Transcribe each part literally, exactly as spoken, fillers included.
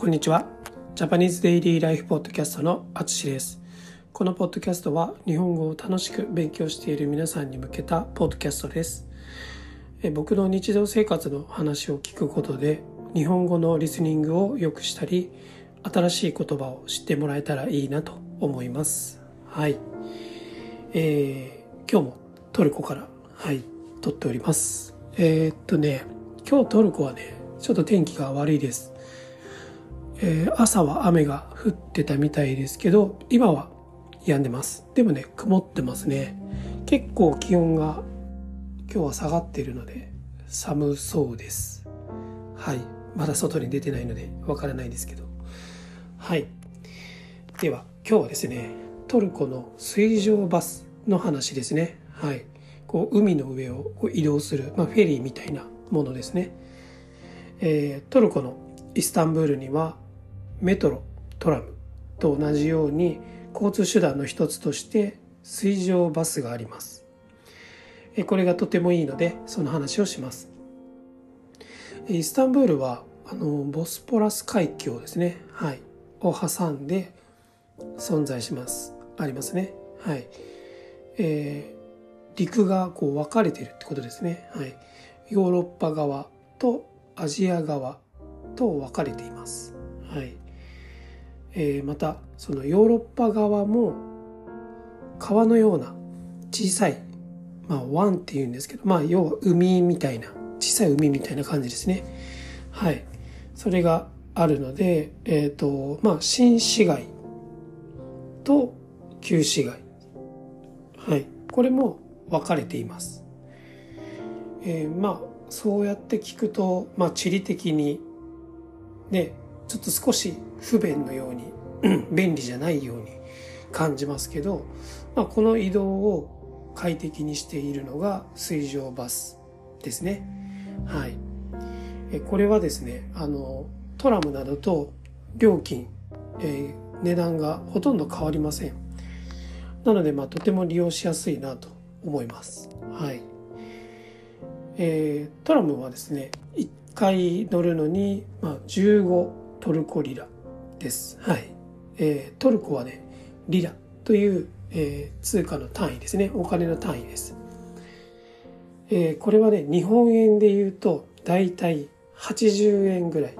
こんにちは。ジャパニーズデイリーライフポッドキャストのあつしです。このポッドキャストは日本語を楽しく勉強している皆さんに向けたポッドキャストです。え僕の日常生活の話を聞くことで日本語のリスニングを良くしたり、新しい言葉を知ってもらえたらいいなと思います。はい、えー、今日もトルコから、はい、撮っております。えー、っとね今日トルコはねちょっと天気が悪いです。えー、朝は雨が降ってたみたいですけど、今は止んでます。でもね、曇ってますね。結構気温が今日は下がっているので寒そうです。はい、まだ外に出てないのでわからないですけど、はい。では今日はですね、トルコの水上バスの話ですね。はい、こう海の上をこう移動する、まあ、フェリーみたいなものですね。えー、トルコのイスタンブールにはメトロ、トラムと同じように交通手段の一つとして水上バスがあります。これがとてもいいのでその話をします。イスタンブールはあのボスポラス海峡ですね、はい、を挟んで存在します。ありますね、はい。えー、陸がこう分かれているってことですね、はい。ヨーロッパ側とアジア側と分かれています。はい。えー、またそのヨーロッパ側も川のような小さい、まあ、湾っていうんですけど、まあ要は海みたいな、小さい海みたいな感じですね。はい、それがあるので、えっとまあ新市街と旧市街、はい、これも分かれています。えー、まあそうやって聞くと、まあ地理的にね、ちょっと少し不便のように、うん、便利じゃないように感じますけど、まあ、この移動を快適にしているのが水上バスですね。はい。えこれはですね、あのトラムなどと料金、えー、値段がほとんど変わりません。なので、まあ、とても利用しやすいなと思います。はい。えー、トラムはですね、いっかい乗るのに、まあ、じゅうごトルコリラです。はい。えー、トルコはね、リラという、えー、通貨の単位ですね。お金の単位です。えー、これはね、日本円でいうとだいたいはちじゅうえんぐらい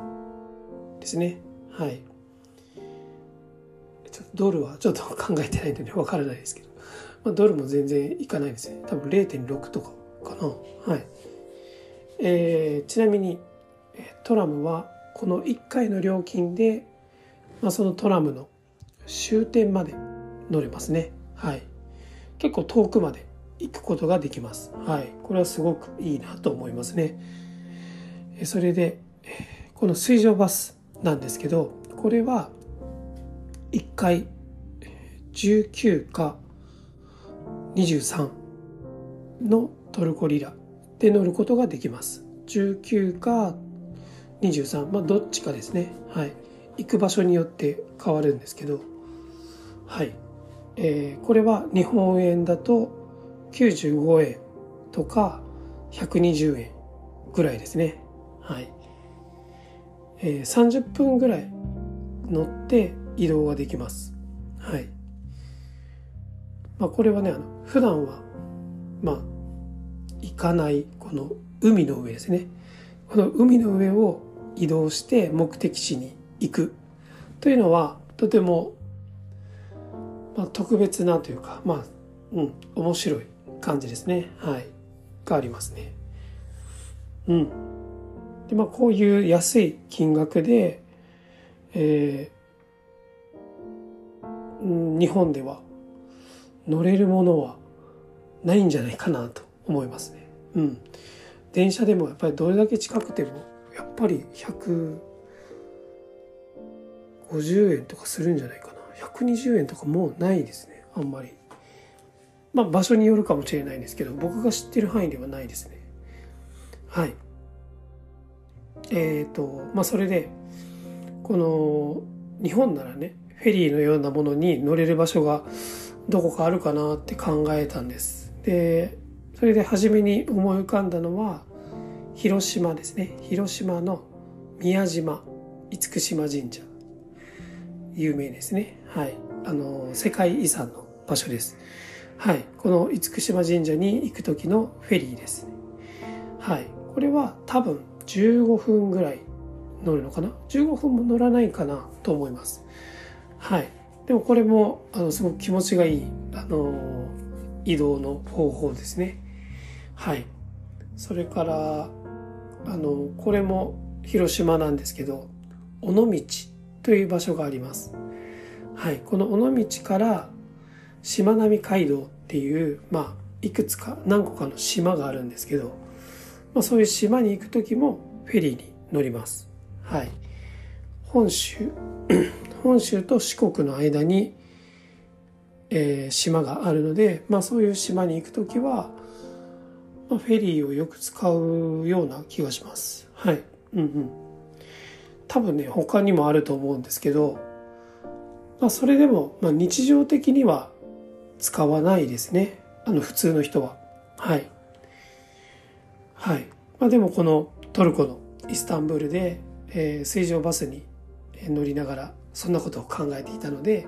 ですね。はい。ちょっとドルはちょっと考えてないのでわからないですけど、まあ、ドルも全然いかないですね。多分 れいてんろく とかかな。はい。えー、ちなみにトラムはこのいっかいの料金で、まあ、そのトラムの終点まで乗れますね。はい。結構遠くまで行くことができます。はい。これはすごくいいなと思いますね。それで、この水上バスなんですけど、これはいっかいじゅうきゅうかにじゅうさんのトルコリラで乗ることができます。じゅうきゅうかにじゅうさん、まあどっちかですね。はい。行く場所によって変わるんですけど、はい。えー、これは日本円だときゅうじゅうごえんとかひゃくにじゅうえんぐらいですね。はい。えー、さんじゅっぷんぐらい乗って移動ができます。はい。まあこれはね、あの普段はまあ行かないこの海の上ですね。この海の上を移動して目的地に行くというのはとても、まあ、特別なというか、まあ、うん、面白い感じですね。はい。がありますね。うん。で、まあ、こういう安い金額で、えー、日本では乗れるものはないんじゃないかなと思いますね。うん。電車でもやっぱりどれだけ近くてもやっぱりひゃくごじゅうえんとかするんじゃないかな。ひゃくにじゅうえんとかもうないですね、あんまり。まあ場所によるかもしれないんですけど、僕が知ってる範囲ではないですね。はい。えっと、まあそれでこの日本ならね、フェリーのようなものに乗れる場所がどこかあるかなって考えたんです。で、それで初めに思い浮かんだのは広島ですね。広島の宮島厳島神社、有名ですね。はい、あの世界遺産の場所です。はい、この厳島神社に行く時のフェリーですね。はい、これは多分じゅうごふんぐらい乗るのかな、じゅうごふんも乗らないかなと思います。はい、でもこれもあのすごく気持ちがいい、あの移動の方法ですね。はい、それからあのこれも広島なんですけど、尾道という場所があります。はい、この尾道からしまなみ海道っていう、まあ、いくつか何個かの島があるんですけど、まあ、そういう島に行く時もフェリーに乗ります。はい、本州本州と四国の間に、えー、島があるので、まあ、そういう島に行く時は、まあ、フェリーをよく使うような気がします。はい、うんうん、多分ね他にもあると思うんですけど、まあ、それでも、まあ、日常的には使わないですね、あの普通の人は。はいはい、まあ、でもこのトルコのイスタンブールで、えー、水上バスに乗りながらそんなことを考えていたので、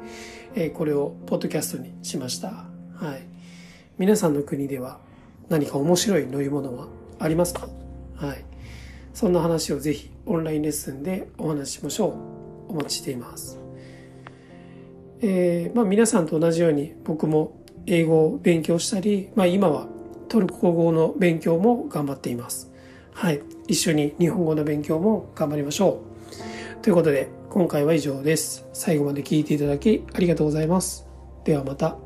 えー、これをポッドキャストにしました。はい、皆さんの国では何か面白い乗り物はありますか？はい、そんな話をぜひオンラインレッスンでお話ししましょう。お待ちしています。えーまあ、皆さんと同じように僕も英語を勉強したり、まあ、今はトルコ語の勉強も頑張っています。はい、一緒に日本語の勉強も頑張りましょう。ということで今回は以上です。最後まで聞いていただきありがとうございます。ではまた。